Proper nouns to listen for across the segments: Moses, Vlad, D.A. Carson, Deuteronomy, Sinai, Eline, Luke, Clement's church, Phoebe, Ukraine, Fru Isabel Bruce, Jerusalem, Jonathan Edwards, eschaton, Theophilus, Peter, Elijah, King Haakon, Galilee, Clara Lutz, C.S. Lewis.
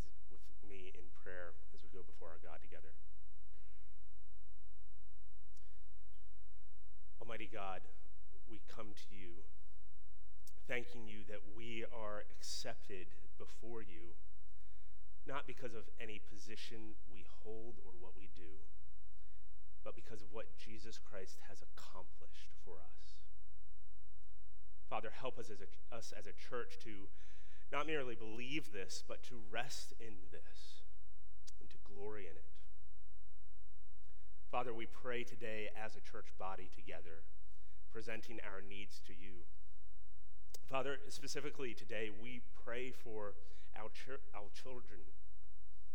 heads with me in prayer as we go before our God together. Almighty God, we come to you, thanking you that we are accepted before you, not because of any position we hold or what we do, but because of what Jesus Christ has accomplished for us. Father, help us as a church to not merely believe this, but to rest in this and to glory in it. Father, we pray today as a church body together, presenting our needs to you. Father, specifically today, we pray for our children.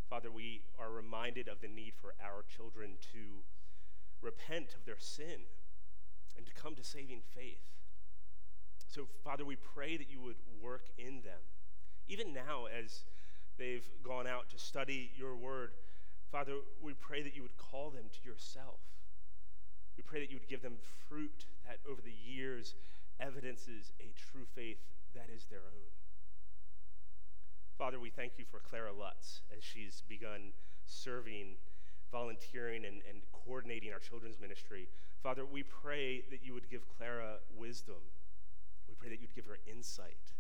Father, we are reminded of the need for our children to repent of their sin and to come to saving faith. So, Father, we pray that you would work in them. Even now, as they've gone out to study your word, Father, we pray that you would call them to yourself. We pray that you would give them fruit that over the years evidences a true faith that is their own. Father, we thank you for Clara Lutz as she's begun serving, volunteering, and coordinating our children's ministry. Father, we pray that you would give Clara wisdom. We pray that you'd give her insight.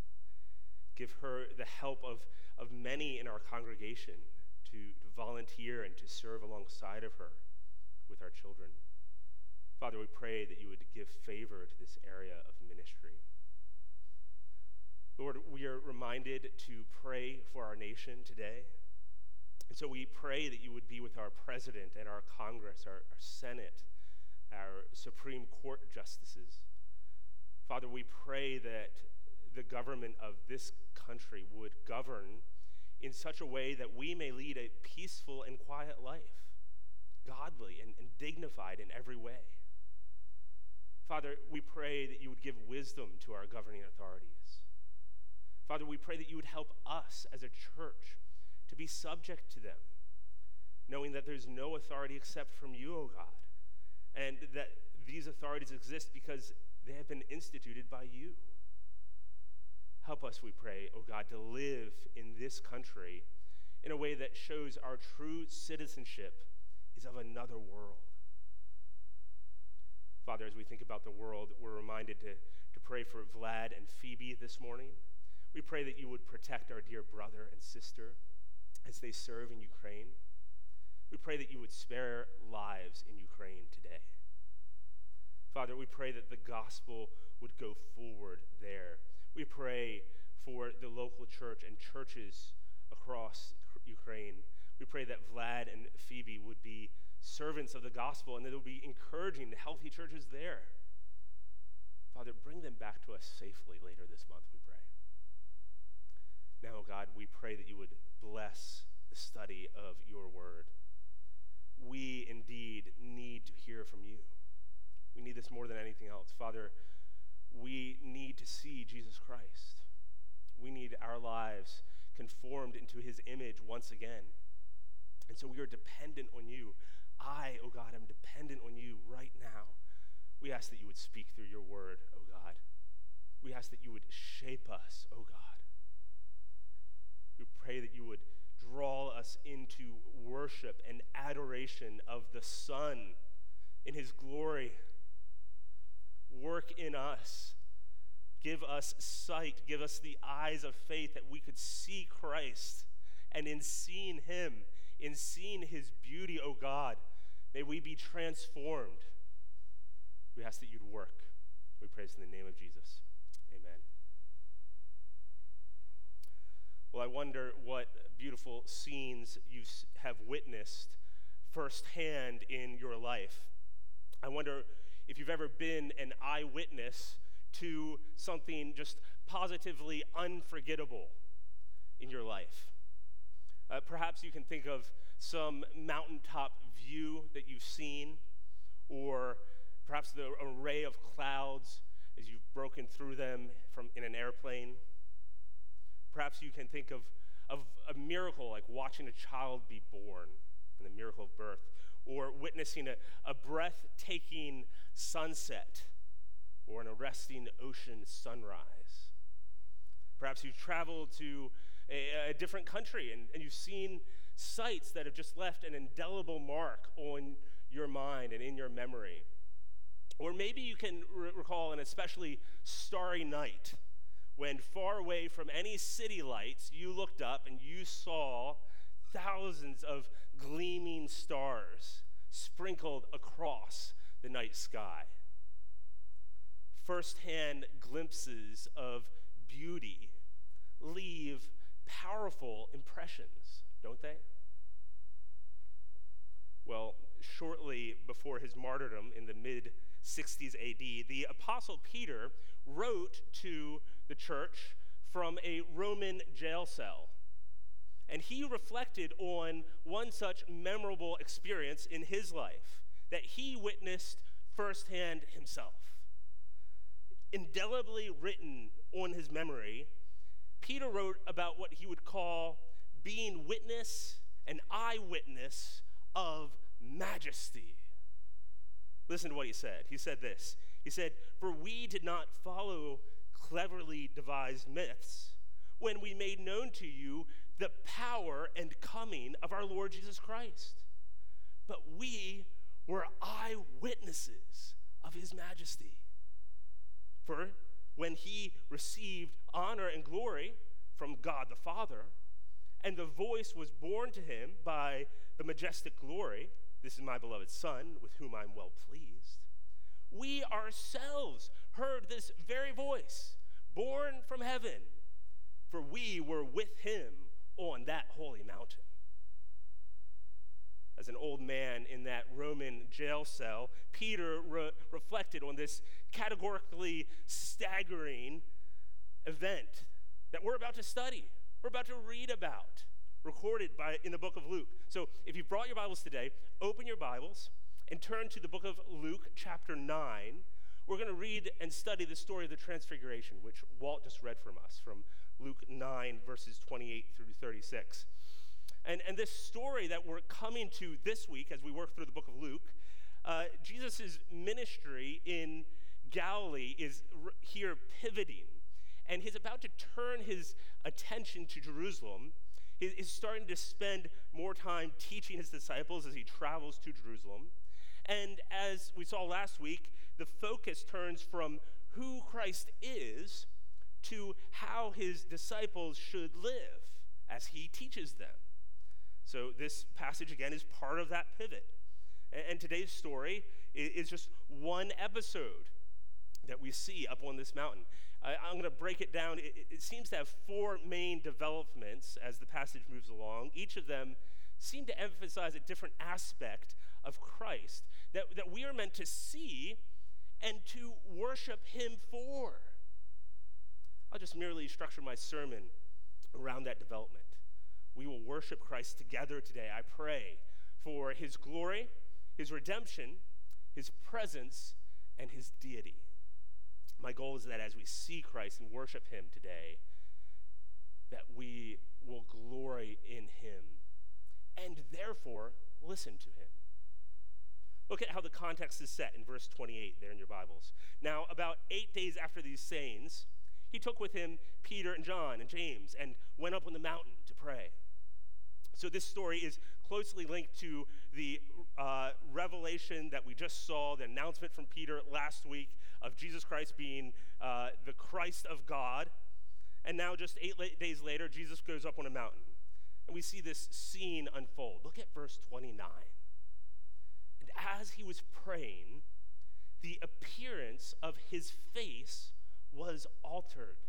Give her the help of many in our congregation to volunteer and to serve alongside of her with our children. Father, we pray that you would give favor to this area of ministry. Lord, we are reminded to pray for our nation today. And so we pray that you would be with our president and our Congress, our Senate, our Supreme Court justices. Father, we pray that the government of this country would govern in such a way that we may lead a peaceful and quiet life, godly and dignified in every way. Father, we pray that you would give wisdom to our governing authorities. Father, we pray that you would help us as a church to be subject to them, knowing that there's no authority except from you, O God, and that these authorities exist because they have been instituted by you. Help us, we pray, O God, to live in this country in a way that shows our true citizenship is of another world. Father, as we think about the world, we're reminded to pray for Vlad and Phoebe this morning. We pray that you would protect our dear brother and sister as they serve in Ukraine. We pray that you would spare lives in Ukraine today. Father, we pray that the gospel would go forward there. We pray for the local church and churches across Ukraine. We pray that Vlad and Phoebe would be servants of the gospel and that it would be encouraging to healthy churches there. Father, bring them back to us safely later this month, we pray. Now, God, we pray that you would bless the study of your word. We indeed need to hear from you. We need this more than anything else. Father, we need to see Jesus Christ. We need our lives conformed into his image once again. And so we are dependent on you. I, O God, am dependent on you right now. We ask that you would speak through your word, O God. We ask that you would shape us, O God. We pray that you would draw us into worship and adoration of the Son in his glory. Work in us. Give us sight. Give us the eyes of faith that we could see Christ. And in seeing him, in seeing his beauty, O God, may we be transformed. We ask that you'd work. We praise in the name of Jesus. Amen. Well, I wonder what beautiful scenes you have witnessed firsthand in your life. I wonder if you've ever been an eyewitness to something just positively unforgettable in your life. Perhaps you can think of some mountaintop view that you've seen, or perhaps the array of clouds as you've broken through them in an airplane. Perhaps you can think of a miracle, like watching a child be born and the miracle of birth, or witnessing a breathtaking sunset or an arresting ocean sunrise. Perhaps you travel to a different country, and you've seen sights that have just left an indelible mark on your mind and in your memory. Or maybe you can recall an especially starry night when far away from any city lights, you looked up and you saw thousands of gleaming stars sprinkled across the night sky. First-hand glimpses of beauty leave powerful impressions, don't they? Well, shortly before his martyrdom in the mid-60s AD, the Apostle Peter wrote to the church from a Roman jail cell. And he reflected on one such memorable experience in his life that he witnessed firsthand himself. Indelibly written on his memory, Peter wrote about what he would call being witness, an eyewitness of majesty. Listen to what he said. He said this. He said, "For we did not follow cleverly devised myths when we made known to you the power and coming of our Lord Jesus Christ. But we were eyewitnesses of his majesty. For when he received honor and glory from God the Father, and the voice was borne to him by the majestic glory, 'This is my beloved Son, with whom I am well pleased,' we ourselves heard this very voice, born from heaven, for we were with him on that holy mountain." As an old man in that Roman jail cell, Peter reflected on this categorically staggering event that we're about to study, we're about to read about, recorded in the book of Luke. So if you brought your Bibles today, open your Bibles and turn to the book of Luke, chapter 9. We're going to read and study the story of the Transfiguration, which Walt just read from us, from Luke 9, verses 28 through 36. And this story that we're coming to this week as we work through the book of Luke, Jesus' ministry in Galilee is here pivoting, and he's about to turn his attention to Jerusalem. He's starting to spend more time teaching his disciples as he travels to Jerusalem. And as we saw last week, the focus turns from who Christ is to how his disciples should live as he teaches them. So this passage, again, is part of that pivot. And today's story is just one episode that we see up on this mountain. I'm going to break it down. It seems to have four main developments as the passage moves along. Each of them seem to emphasize a different aspect of Christ that we are meant to see and to worship him for. I'll just merely structure my sermon around that development. We will worship Christ together today, I pray, for his glory, his redemption, his presence, and his deity. My goal is that as we see Christ and worship him today, that we will glory in him and therefore listen to him. Look at how the context is set in verse 28 there in your Bibles. "Now, about 8 days after these sayings, he took with him Peter and John and James and went up on the mountain to pray." So this story is closely linked to the revelation that we just saw, the announcement from Peter last week of Jesus Christ being the Christ of God. And now just 8 days later, Jesus goes up on a mountain. And we see this scene unfold. Look at verse 29. "And as he was praying, the appearance of his face was altered,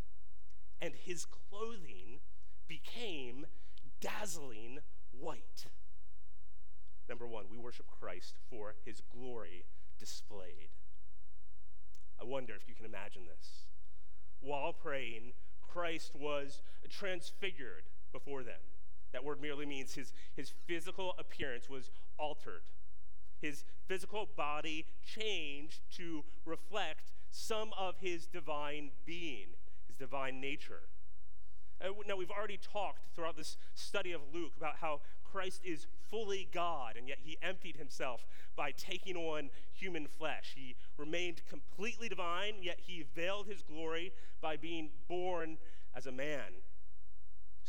and his clothing became dazzling white." Number one, we worship Christ for his glory displayed. I wonder if you can imagine this. While praying, Christ was transfigured before them. That word merely means his physical appearance was altered. His physical body changed to reflect some of his divine being, his divine nature. Now, we've already talked throughout this study of Luke about how Christ is fully God, and yet he emptied himself by taking on human flesh. He remained completely divine, yet he veiled his glory by being born as a man.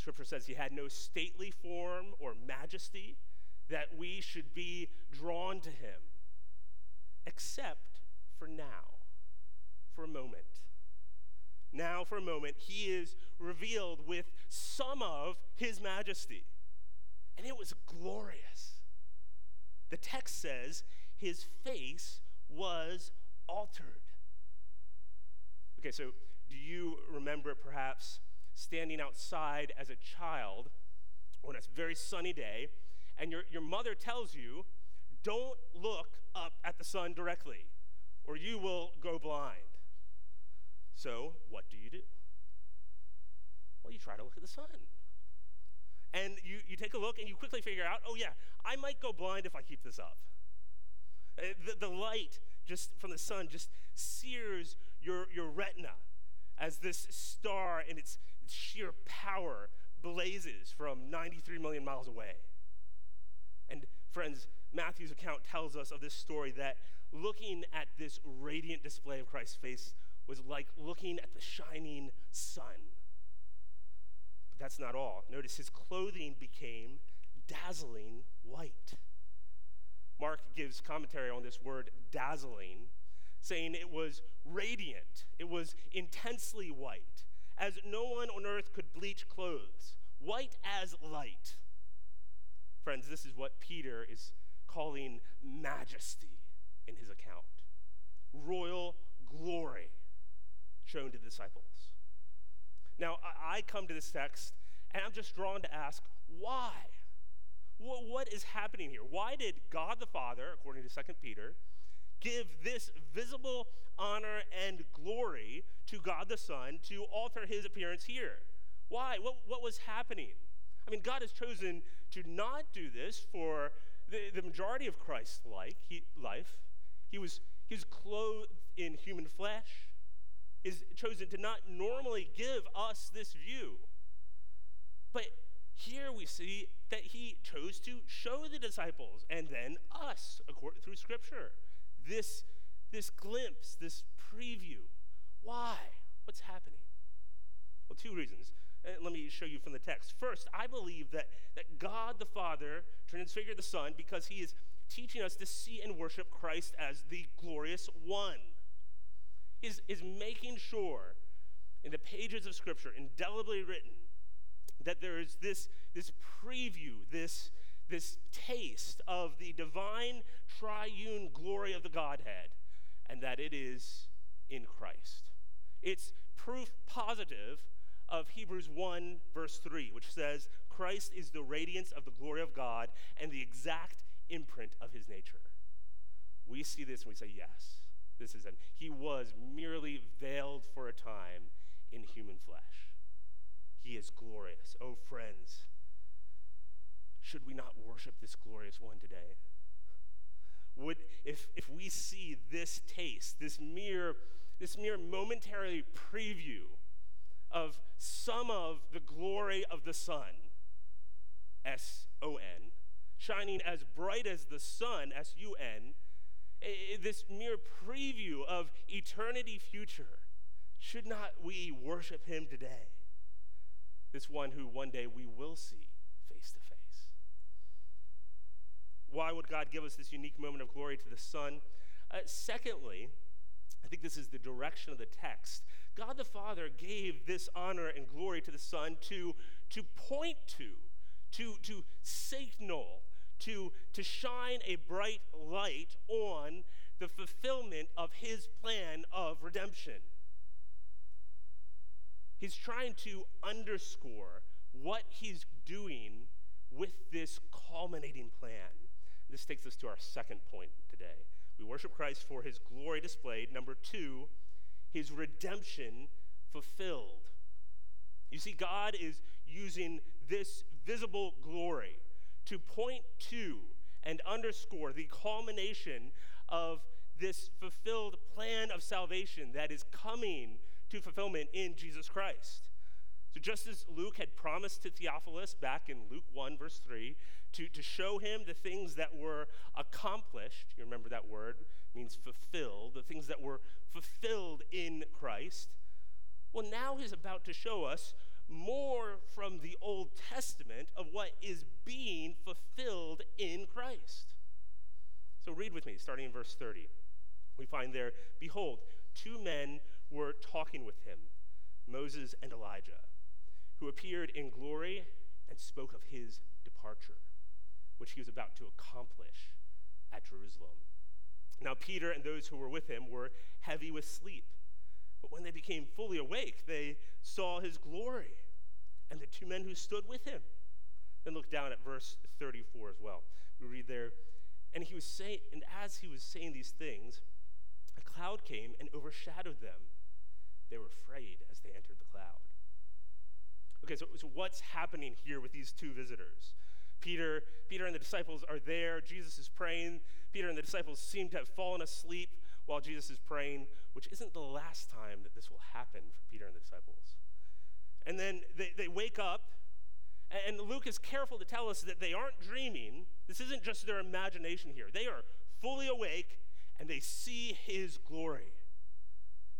Scripture says he had no stately form or majesty that we should be drawn to him, except for now, for a moment. Now, for a moment, he is revealed with some of his majesty. And it was glorious. The text says his face was altered. Okay, so do you remember perhaps standing outside as a child on a very sunny day, and your mother tells you, don't look up at the sun directly, or you will go blind. So what do? Well, you try to look at the sun. And you take a look, and you quickly figure out, oh yeah, I might go blind if I keep this up. The light just from the sun just sears your retina as this star in its sheer power blazes from 93 million miles away. And friends, Matthew's account tells us of this story that looking at this radiant display of Christ's face was like looking at the shining sun. But that's not all. Notice his clothing became dazzling white. Mark gives commentary on this word dazzling, saying it was radiant, it was intensely white, as no one on earth could bleach clothes, white as light. Friends, this is what Peter is calling majesty in his account. Royal glory shown to the disciples. Now, I come to this text, and I'm just drawn to ask, why? What is happening here? Why did God the Father, according to 2 Peter, give this visible honor and glory to God the Son to alter his appearance here? Why? What was happening? I mean, God has chosen to not do this for the majority of Christ's life. He was clothed in human flesh. He's chosen to not normally give us this view. But here we see that he chose to show the disciples and then us, according through Scripture, this glimpse, this preview. Why? What's happening? Well, two reasons. Let me show you from the text. First, I believe that God the Father transfigured the Son because he is teaching us to see and worship Christ as the glorious one. Is making sure in the pages of Scripture, indelibly written, that there is this preview, this taste of the divine triune glory of the Godhead, and that it is in Christ. It's proof positive of Hebrews 1, verse 3, which says, Christ is the radiance of the glory of God and the exact imprint of his nature. We see this and we say, yes, this is him. He was merely veiled for a time in human flesh. He is glorious. Oh, friends, should we not worship this glorious one today? If we see this taste, this mere momentary preview of some of the glory of the sun, S-O-N, shining as bright as the sun, S-U-N, this mere preview of eternity future, should not we worship him today? This one who one day we will see face to face. Why would God give us this unique moment of glory to the Son? Secondly, I think this is the direction of the text. God the Father gave this honor and glory to the Son to point to signal, to shine a bright light on the fulfillment of his plan of redemption. He's trying to underscore what he's doing with this culminating plan. This takes us to our second point today. We worship Christ for his glory displayed. Number two, his redemption fulfilled. You see, God is using this visible glory to point to and underscore the culmination of this fulfilled plan of salvation that is coming to fulfillment in Jesus Christ. So just as Luke had promised to Theophilus back in Luke 1, verse 3, to show him the things that were accomplished, you remember that word means fulfilled, the things that were fulfilled in Christ, well, now he's about to show us more from the Old Testament of what is being fulfilled in Christ. So read with me, starting in verse 30. We find there, behold, two men were talking with him, Moses and Elijah, who appeared in glory and spoke of his departure, which he was about to accomplish at Jerusalem. Now Peter and those who were with him were heavy with sleep, but when they became fully awake, they saw his glory and the two men who stood with him. Then look down at verse 34 as well. We read there, and as he was saying these things, a cloud came and overshadowed them. They were afraid as they entered the cloud. Okay, so what's happening here with these two visitors? Peter and the disciples are there. Jesus is praying. Peter and the disciples seem to have fallen asleep while Jesus is praying, which isn't the last time that this will happen for Peter and the disciples. And then they wake up, and Luke is careful to tell us that they aren't dreaming. This isn't just their imagination here. They are fully awake, and they see his glory.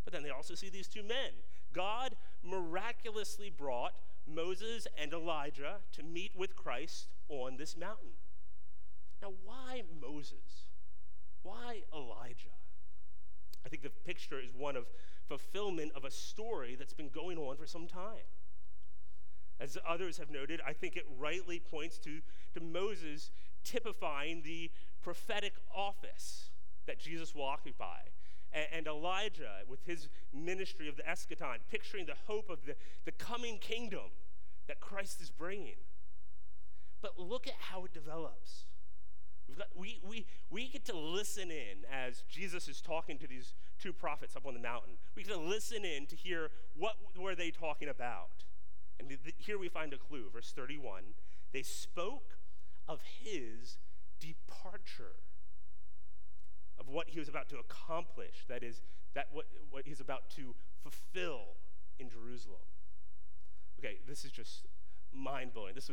But then they also see these two men. God miraculously brought Moses and Elijah to meet with Christ on this mountain. Now, why Moses? Why Elijah? I think the picture is one of fulfillment of a story that's been going on for some time. As others have noted, I think it rightly points to Moses typifying the prophetic office that Jesus will occupy, and Elijah with his ministry of the eschaton, picturing the hope of the coming kingdom that Christ is bringing. But look at how it develops. We get to listen in as Jesus is talking to these two prophets up on the mountain. We get to listen in to hear what were they talking about. And here we find a clue. Verse 31, they spoke of his departure, of what he was about to accomplish, that is, what he's about to fulfill in Jerusalem. Okay, this is just mind-blowing. This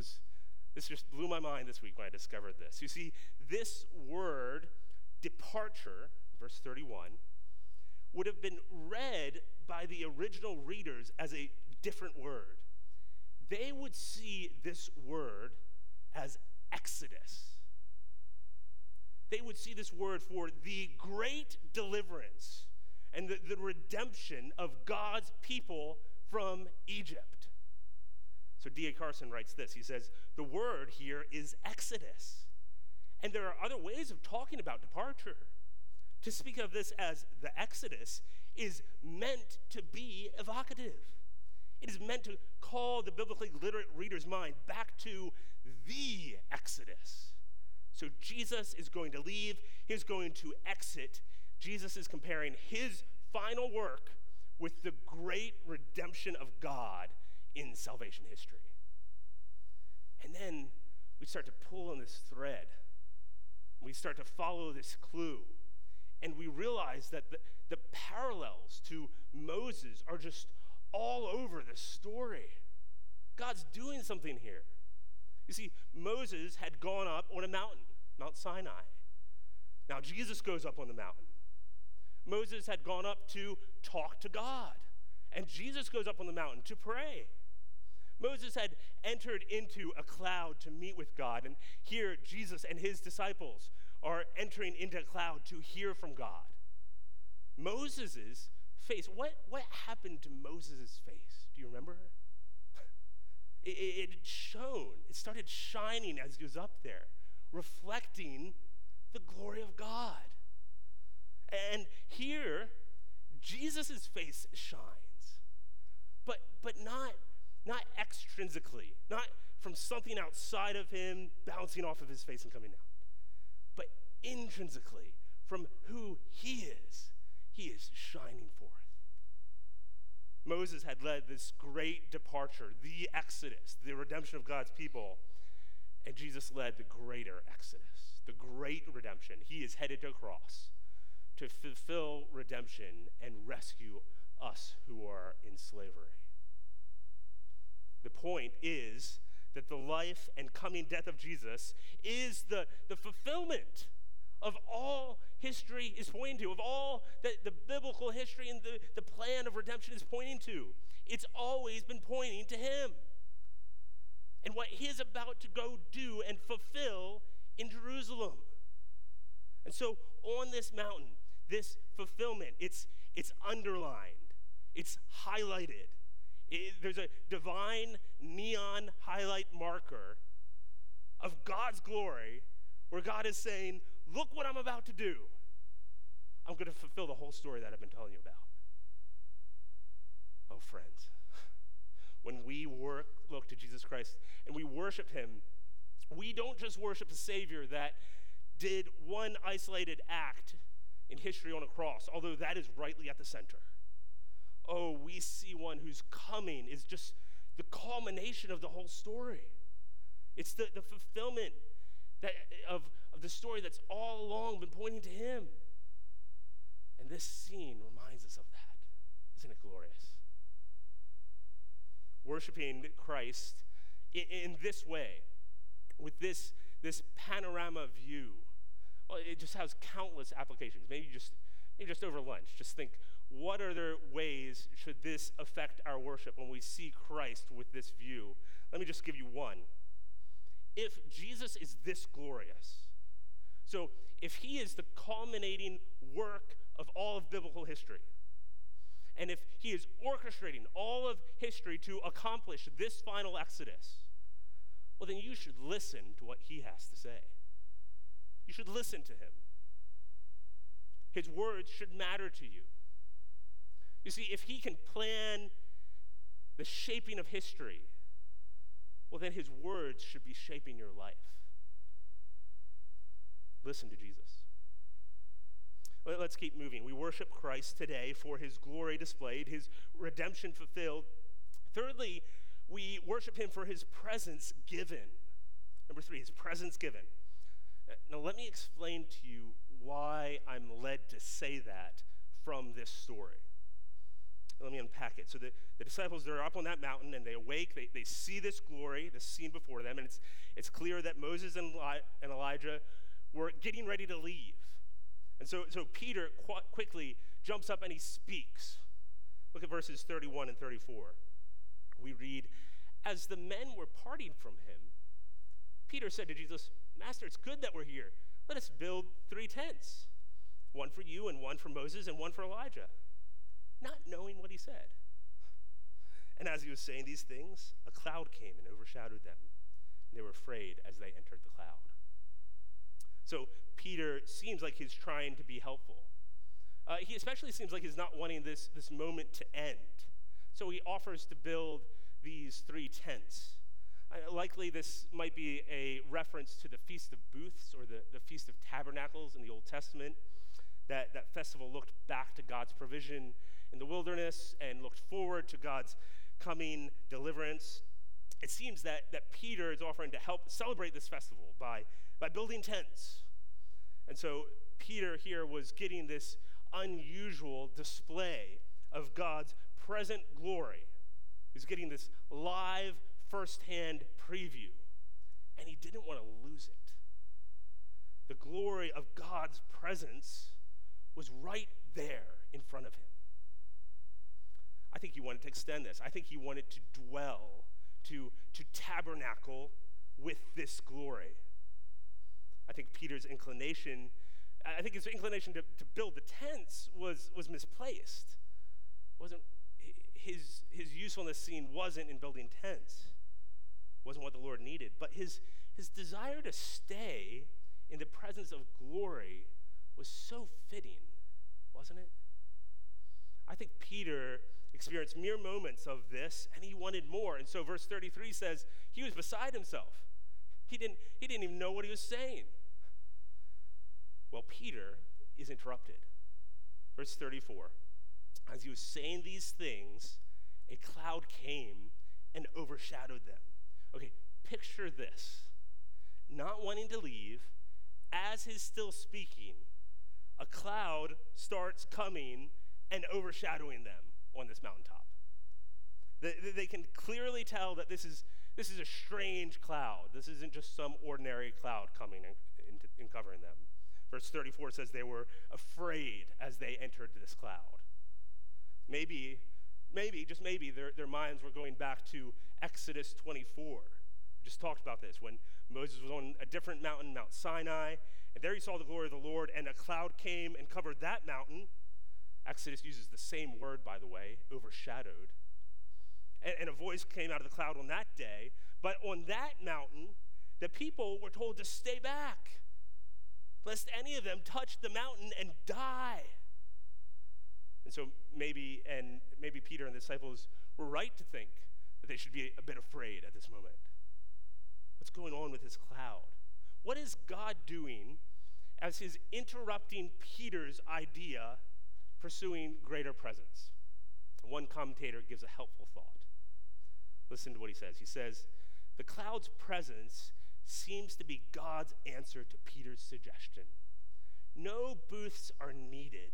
just blew my mind this week when I discovered this. You see, this word, departure, verse 31, would have been read by the original readers as a different word. They would see this word as exodus. They would see this word for the great deliverance and the redemption of God's people from Egypt. So D.A. Carson writes this. He says, the word here is exodus. And there are other ways of talking about departure. To speak of this as the exodus is meant to be evocative. It is meant to call the biblically literate reader's mind back to the exodus. So Jesus is going to leave. He's going to exit. Jesus is comparing his final work with the great redemption of God in salvation history. And then we start to pull on this thread. We start to follow this clue. And we realize that the parallels to Moses are just all over the story. God's doing something here. You see, Moses had gone up on a mountain, Mount Sinai. Now Jesus goes up on the mountain. Moses had gone up to talk to God, and Jesus goes up on the mountain to pray. Moses had entered into a cloud to meet with God, and here Jesus and his disciples are entering into a cloud to hear from God. Moses's face, what happened to Moses's face? Do you remember? It shone. It started shining as he was up there, reflecting the glory of God. And here, Jesus' face shines, but not extrinsically, not from something outside of him bouncing off of his face and coming out, but intrinsically from who he is. He is shining forth. Moses had led this great departure, the exodus, the redemption of God's people, and Jesus led the greater exodus, the great redemption. He is headed to a cross to fulfill redemption and rescue us who are in slavery. The point is that the life and coming death of Jesus is the fulfillment of all history is pointing to, of all that the biblical history and the plan of redemption is pointing to. It's always been pointing to him and what he is about to go do and fulfill in Jerusalem. And so on this mountain, this fulfillment, it's underlined, it's highlighted. There's a divine neon highlight marker of God's glory where God is saying, look what I'm about to do. I'm going to fulfill the whole story that I've been telling you about. Oh, friends, when we look to Jesus Christ and we worship him, we don't just worship a Savior that did one isolated act in history on a cross, although that is rightly at the center. Oh, we see one whose coming is just the culmination of the whole story. It's the fulfillment that of the story that's all along been pointing to him. And this scene reminds us of that. Isn't it glorious? Worshiping Christ in this way, with this panorama view, well, it just has countless applications. Maybe just over lunch, just think, what other ways should this affect our worship when we see Christ with this view? Let me just give you one. If Jesus is this glorious, so if he is the culminating work of all of biblical history, and if he is orchestrating all of history to accomplish this final exodus, well, then you should listen to what he has to say. You should listen to him. His words should matter to you. You see, if he can plan the shaping of history, well, then his words should be shaping your life. Listen to Jesus. Let's keep moving. We worship Christ today for his glory displayed, his redemption fulfilled. Thirdly, we worship him for his presence given. Number three, his presence given. Now, let me explain to you why I'm led to say that from this story. Let me unpack it. So the disciples, they're up on that mountain, and they awake. They see this glory, this scene before them, and it's clear that Moses and Elijah were getting ready to leave. And so Peter quickly jumps up, and he speaks. Look at verses 31 and 34. We read, as the men were parting from him, Peter said to Jesus, Master, it's good that we're here. Let us build 3 tents, one for you and one for Moses and one for Elijah, not knowing what he said. And as he was saying these things, a cloud came and overshadowed them, and they were afraid as they entered the cloud. So Peter seems like he's trying to be helpful. He especially seems like he's not wanting this moment to end. So he offers to build these 3 tents. Likely this might be a reference to the Feast of Booths or the Feast of Tabernacles in the Old Testament. That festival looked back to God's provision in the wilderness and looked forward to God's coming deliverance. It seems that Peter is offering to help celebrate this festival by building tents. And so Peter here was getting this unusual display of God's present glory. He's getting this live firsthand preview, and he didn't want to lose it. The glory of God's presence was right there in front of him. I think he wanted to extend this. I think he wanted to dwell, to tabernacle with this glory. I think his inclination to build the tents was misplaced. It wasn't his usefulness scene wasn't in building tents. Wasn't what the Lord needed, but his desire to stay in the presence of glory was so fitting, wasn't it? I think Peter experienced mere moments of this, and he wanted more. And so verse 33 says he was beside himself. He didn't even know what he was saying. Well, Peter is interrupted. Verse 34, as he was saying these things, a cloud came and overshadowed them. Okay, picture this. Not wanting to leave, as he's still speaking, a cloud starts coming and overshadowing them on this mountaintop. They can clearly tell that this is a strange cloud. This isn't just some ordinary cloud coming and covering them. Verse 34 says they were afraid as they entered this cloud. Maybe, just maybe, their minds were going back to Exodus 24. We just talked about this, when Moses was on a different mountain, Mount Sinai, and there he saw the glory of the Lord, and a cloud came and covered that mountain. Exodus uses the same word, by the way, overshadowed. And a voice came out of the cloud on that day, but on that mountain, the people were told to stay back, lest any of them touch the mountain and die. And so maybe Peter and the disciples were right to think that they should be a bit afraid at this moment. What's going on with this cloud? What is God doing as he's interrupting Peter's idea, pursuing greater presence? One commentator gives a helpful thought. Listen to what he says. He says, the cloud's presence seems to be God's answer to Peter's suggestion. No booths are needed,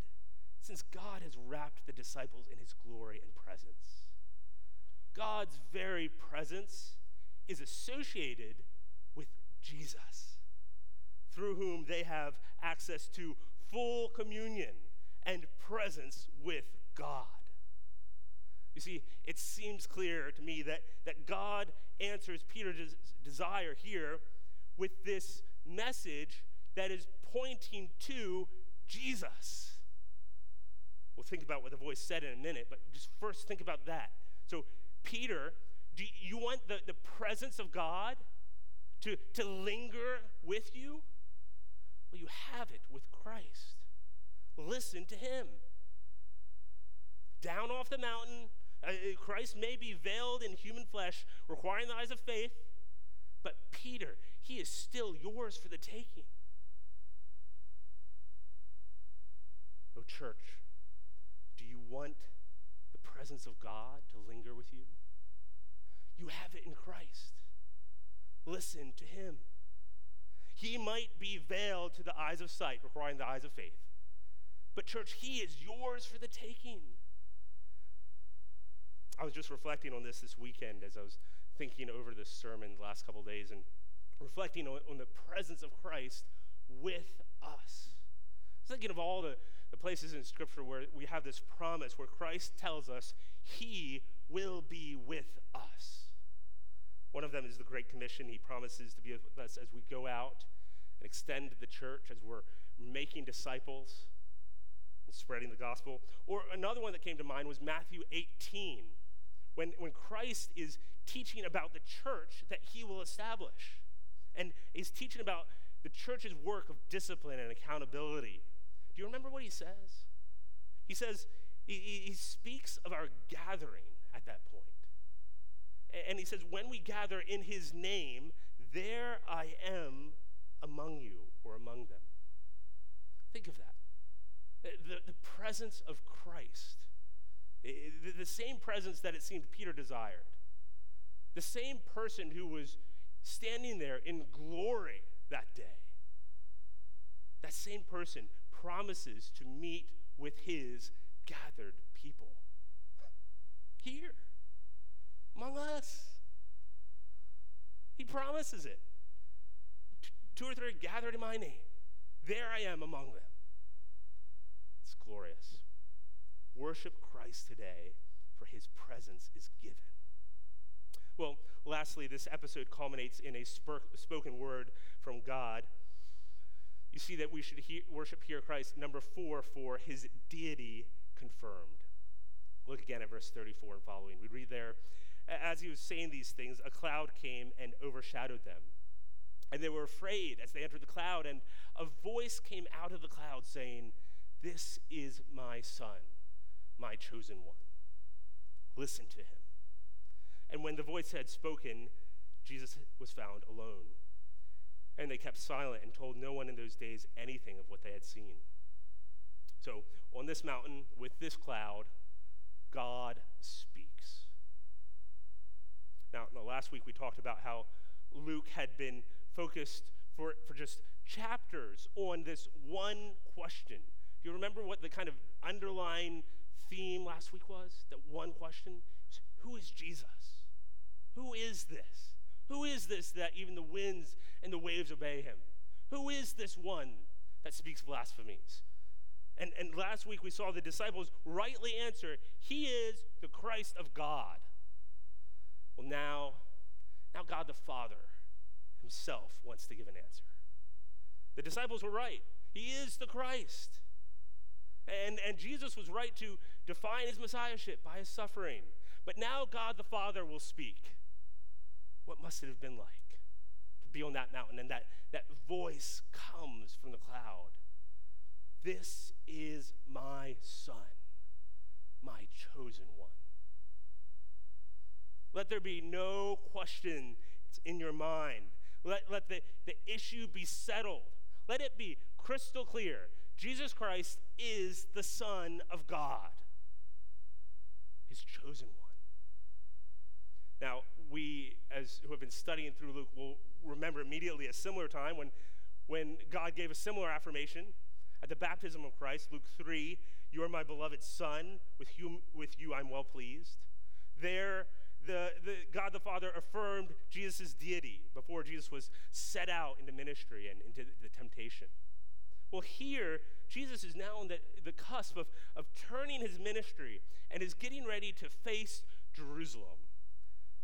since God has wrapped the disciples in his glory and presence. God's very presence is associated with Jesus, through whom they have access to full communion and presence with God. You see, it seems clear to me that God answers Peter's desire here with this message that is pointing to Jesus. We'll think about what the voice said in a minute, but just first think about that. So, Peter, do you want the presence of God to linger with you? Well, you have it with Christ. Listen to him. Down off the mountain, Christ may be veiled in human flesh, requiring the eyes of faith, but Peter, he is still yours for the taking. Oh, church, do you want the presence of God to linger with you? You have it in Christ. Listen to him. He might be veiled to the eyes of sight, requiring the eyes of faith. But church, he is yours for the taking. I was just reflecting on this weekend as I was thinking over this sermon the last couple of days and reflecting on the presence of Christ with us. I was thinking of all the places in Scripture where we have this promise where Christ tells us he will be with us. One of them is the Great Commission. He promises to be with us as we go out and extend the church, as we're making disciples and spreading the gospel. Or another one that came to mind was Matthew 18, when Christ is teaching about the church that he will establish. And he's teaching about the church's work of discipline and accountability. Do you remember what he says? He says, he speaks of our gathering at that point. And he says, when we gather in his name, there I am among you, or among them. Think of that. The presence of Christ. The same presence that it seemed Peter desired. The same person who was standing there in glory that day. That same person promises to meet with his gathered people. Here, among us. He promises it. Two or three are gathered in my name. There I am among them. It's glorious. Worship Christ today, for his presence is given. Well, lastly, this episode culminates in a spoken word from God. You see that we should worship here Christ, number 4, for his deity confirmed. Look again at verse 34 and following. We read there, as he was saying these things, a cloud came and overshadowed them. And they were afraid as they entered the cloud, and a voice came out of the cloud saying, "This is my son, my chosen one. Listen to him." And when the voice had spoken, Jesus was found alone. And they kept silent and told no one in those days anything of what they had seen. So, on this mountain, with this cloud, God speaks. Now last week we talked about how Luke had been focused for just chapters on this one question. Do you remember what the kind of underlying theme last week was? That one question? Who is Jesus? Who is this? Who is this that even the winds and the waves obey him? Who is this one that speaks blasphemies. And last week we saw the disciples rightly answer, he is the Christ of God. Well, now God the Father himself wants to give an answer. The disciples were right. He is the Christ. And Jesus was right to define his messiahship by his suffering. But now God the Father will speak. What must it have been like to be on that mountain? And that voice comes from the cloud. This is my son, my chosen one. Let there be no question in your mind. Let the issue be settled. Let it be crystal clear. Jesus Christ is the Son of God, his chosen one. Now, we, as who have been studying through Luke, will remember immediately a similar time when God gave a similar affirmation at the baptism of Christ, Luke 3, you are my beloved Son, with you I'm well pleased. There, the God the Father affirmed Jesus' deity before Jesus was set out into ministry and into the temptation. Well, here, Jesus is now on the cusp of turning his ministry and is getting ready to face Jerusalem,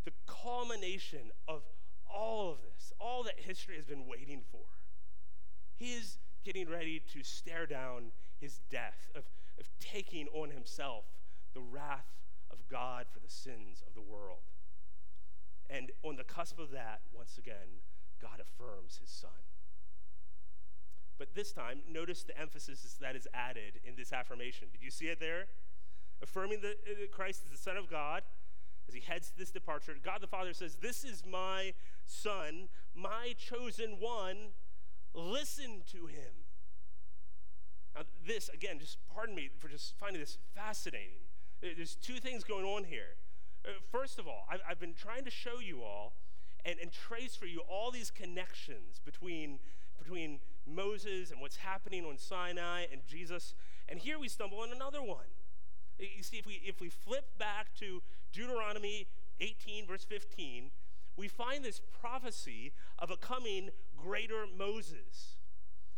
the culmination of all of this, all that history has been waiting for. His getting ready to stare down his death, of taking on himself the wrath of God for the sins of the world. And on the cusp of that, once again, God affirms his son. But this time, notice the emphasis that is added in this affirmation. Did you see it there? Affirming that Christ is the Son of God, as he heads to this departure, God the Father says, this is my son, my chosen one, listen to him. Now this, again, just pardon me for just finding this fascinating. There's two things going on here. First of all, I've been trying to show you all and trace for you all these connections between Moses and what's happening on Sinai and Jesus. And here we stumble on another one. You see, if we flip back to Deuteronomy 18, verse 15, we find this prophecy of a coming greater Moses.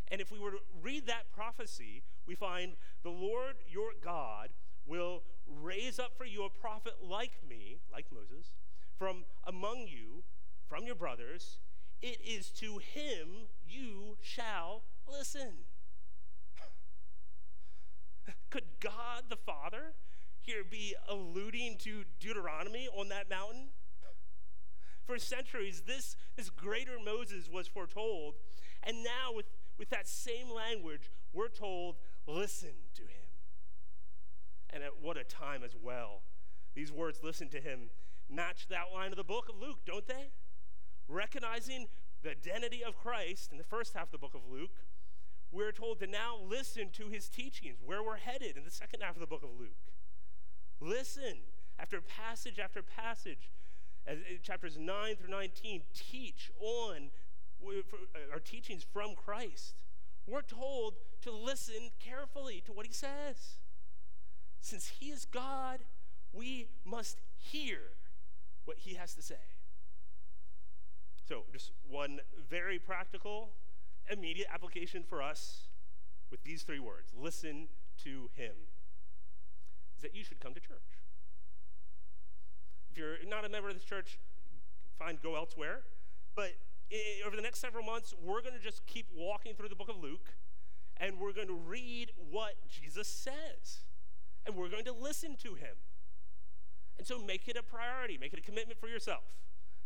And if we were to read that prophecy, we find the Lord your God will raise up for you a prophet like me, like Moses, from among you, from your brothers. It is to him you shall listen. Could God the Father here be alluding to Deuteronomy on that mountain? For centuries, this greater Moses was foretold, and now with that same language, we're told, listen to him. And at what a time as well. These words, listen to him, match that line of the book of Luke, don't they? Recognizing the identity of Christ in the first half of the book of Luke, we're told to now listen to his teachings, where we're headed in the second half of the book of Luke. Listen, after passage, as chapters 9 through 19 teach on our teachings from Christ. We're told to listen carefully to what he says. Since he is God, we must hear what he has to say. So just one very practical, immediate application for us with these three words, listen to him, is that you should come to church. If you're not a member of this church, fine, go elsewhere. But over the next several months, we're going to just keep walking through the book of Luke, and we're going to read what Jesus says, and we're going to listen to him. And so make it a priority, make it a commitment for yourself,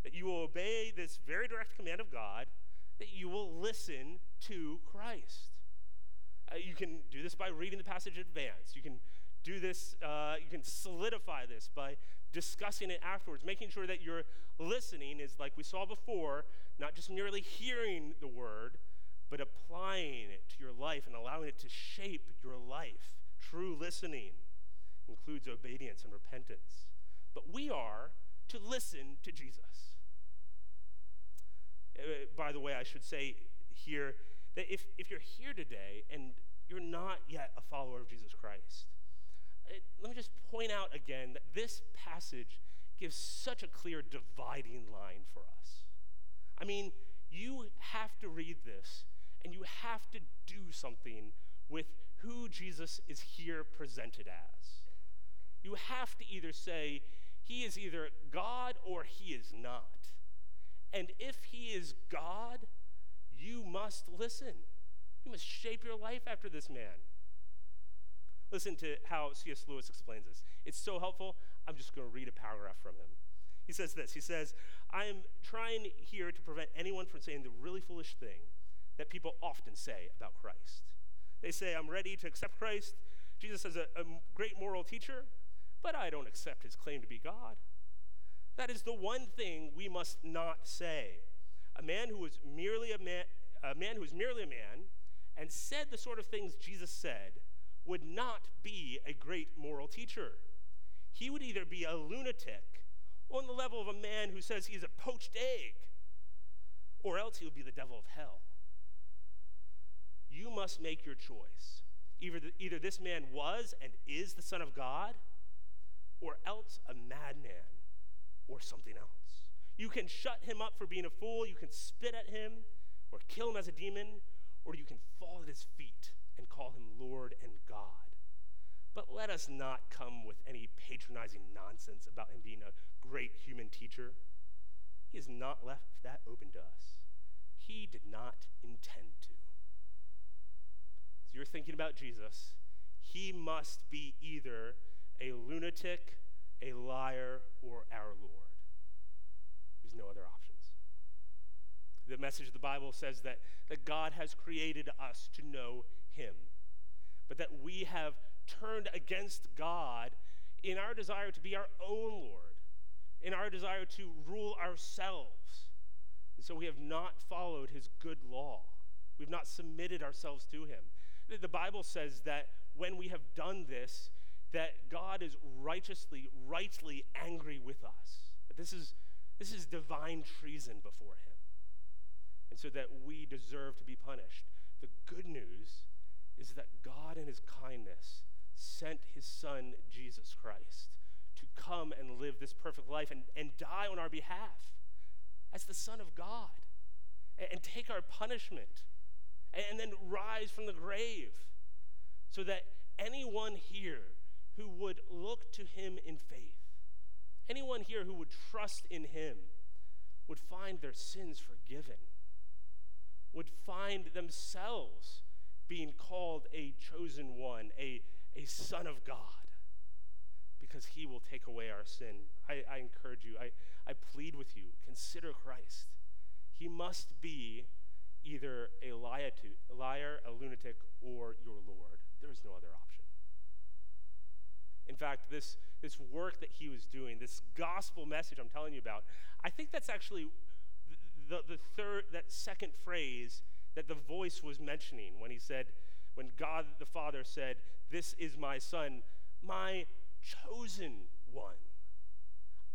that you will obey this very direct command of God, that you will listen to Christ. You can do this by reading the passage in advance. You can do this, you can solidify this by discussing it afterwards, making sure that your listening is, like we saw before, not just merely hearing the word, but applying it to your life and allowing it to shape your life. True listening includes obedience and repentance. But we are to listen to Jesus. By the way, I should say here that if you're here today and you're not yet a follower of Jesus Christ, let me just point out again that this passage gives such a clear dividing line for us. I mean, you have to read this and you have to do something with who Jesus is here presented as. You have to either say, he is either God or he is not. And if he is God, you must listen. You must shape your life after this man. Listen to how C.S. Lewis explains this. It's so helpful. I'm just going to read a paragraph from him. He says this. He says, I am trying here to prevent anyone from saying the really foolish thing that people often say about Christ. They say, I'm ready to accept Christ, Jesus as a great moral teacher, but I don't accept his claim to be God. That is the one thing we must not say. A man who is merely a man and said the sort of things Jesus said would not be a great moral teacher. He would either be a lunatic on the level of a man who says he's a poached egg, or else he would be the devil of hell. You must make your choice. Either this man was and is the Son of God, or else a madman, or something else. You can shut him up for being a fool, you can spit at him, or kill him as a demon, or you can fall at his feet and call him Lord and God. But let us not come with any patronizing nonsense about him being a great human teacher. He has not left that open to us. He did not intend to. So you're thinking about Jesus. He must be either a lunatic, a liar, or our Lord. There's no other options. The message of the Bible says that God has created us to know him, but that we have turned against God in our desire to be our own Lord, in our desire to rule ourselves. And so we have not followed his good law. We've not submitted ourselves to him. The Bible says that when we have done this, that God is rightly angry with us. That this is divine treason before him. And so that we deserve to be punished. The good news is that God in his kindness sent his son, Jesus Christ, to come and live this perfect life and die on our behalf as the Son of God and take our punishment and then rise from the grave so that anyone here who would look to him in faith, anyone here who would trust in him would find their sins forgiven, would find themselves being called a chosen one, a son of God, because he will take away our sin. I encourage you, I plead with you, consider Christ. He must be either a liar, a lunatic, or your Lord. There is no other option. In fact, this work that he was doing, this gospel message I'm telling you about, I think that's actually that second phrase that the voice was mentioning when he said, when God the Father said, this is my son, my chosen one.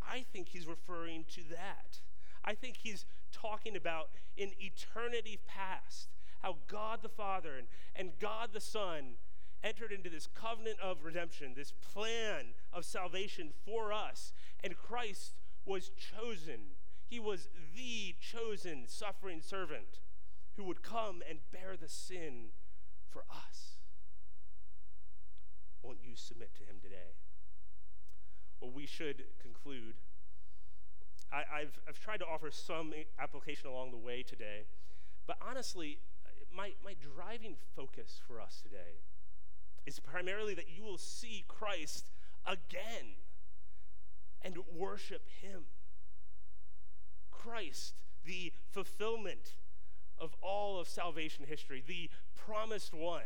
I think he's referring to that. I think he's talking about in eternity past, how God the Father and God the Son entered into this covenant of redemption, this plan of salvation for us, and Christ was chosen. He was the chosen suffering servant who would come and bear the sin for us. Won't you submit to him today? Well, we should conclude. I've tried to offer some application along the way today, but honestly, my driving focus for us today is primarily that you will see Christ again and worship him. Christ, the fulfillment of all of salvation history, the promised one.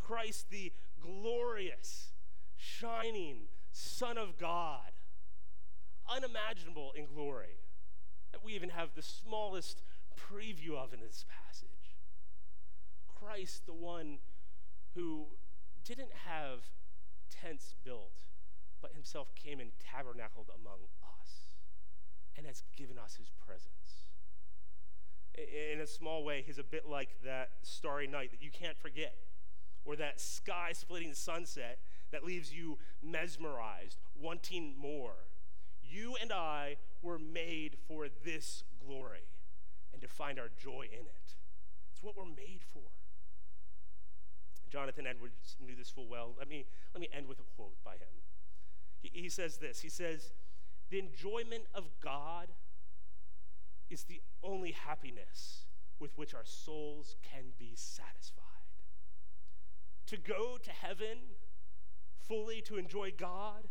Christ, the glorious, shining Son of God, unimaginable in glory, that we even have the smallest preview of in this passage. Christ, the one who didn't have tents built, but himself came and tabernacled among us and has given us his presence. In a small way, he's a bit like that starry night that you can't forget, or that sky-splitting sunset that leaves you mesmerized, wanting more. You and I were made for this glory and to find our joy in it. It's It's what we're made for. Jonathan Edwards knew this full well. Let me end with a quote by him. He says this. He says, "The enjoyment of God is the only happiness with which our souls can be satisfied." To go to heaven fully to enjoy God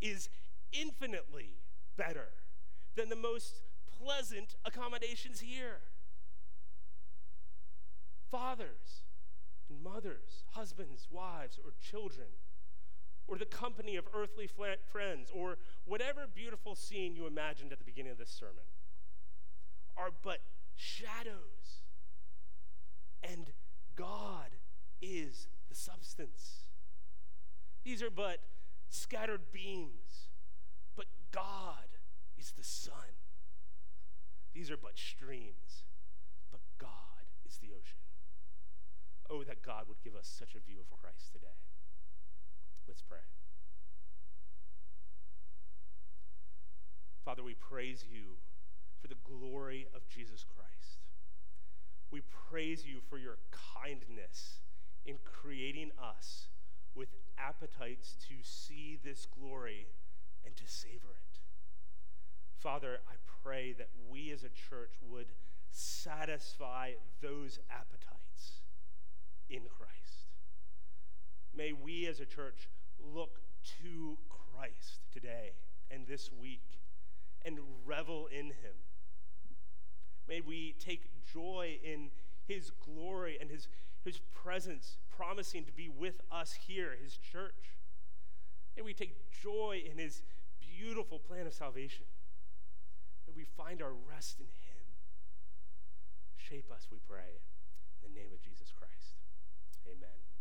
is infinitely better than the most pleasant accommodations here. Fathers and mothers, husbands, wives, or children, or the company of earthly friends, or whatever beautiful scene you imagined at the beginning of this sermon, are but shadows, and God is the substance. These are but scattered beams, but God is the sun. These are but streams, but God is the ocean. Oh, that God would give us such a view of Christ today. Let's pray. Father, we praise you for the glory of Jesus Christ. We praise you for your kindness in creating us with appetites to see this glory and to savor it. Father, I pray that we as a church would satisfy those appetites in Christ. May we as a church look to Christ today and this week and revel in him. May we take joy in his glory and his presence, promising to be with us here, his church. May we take joy in his beautiful plan of salvation. May we find our rest in him. Shape us, we pray, in the name of Jesus Christ. Amen.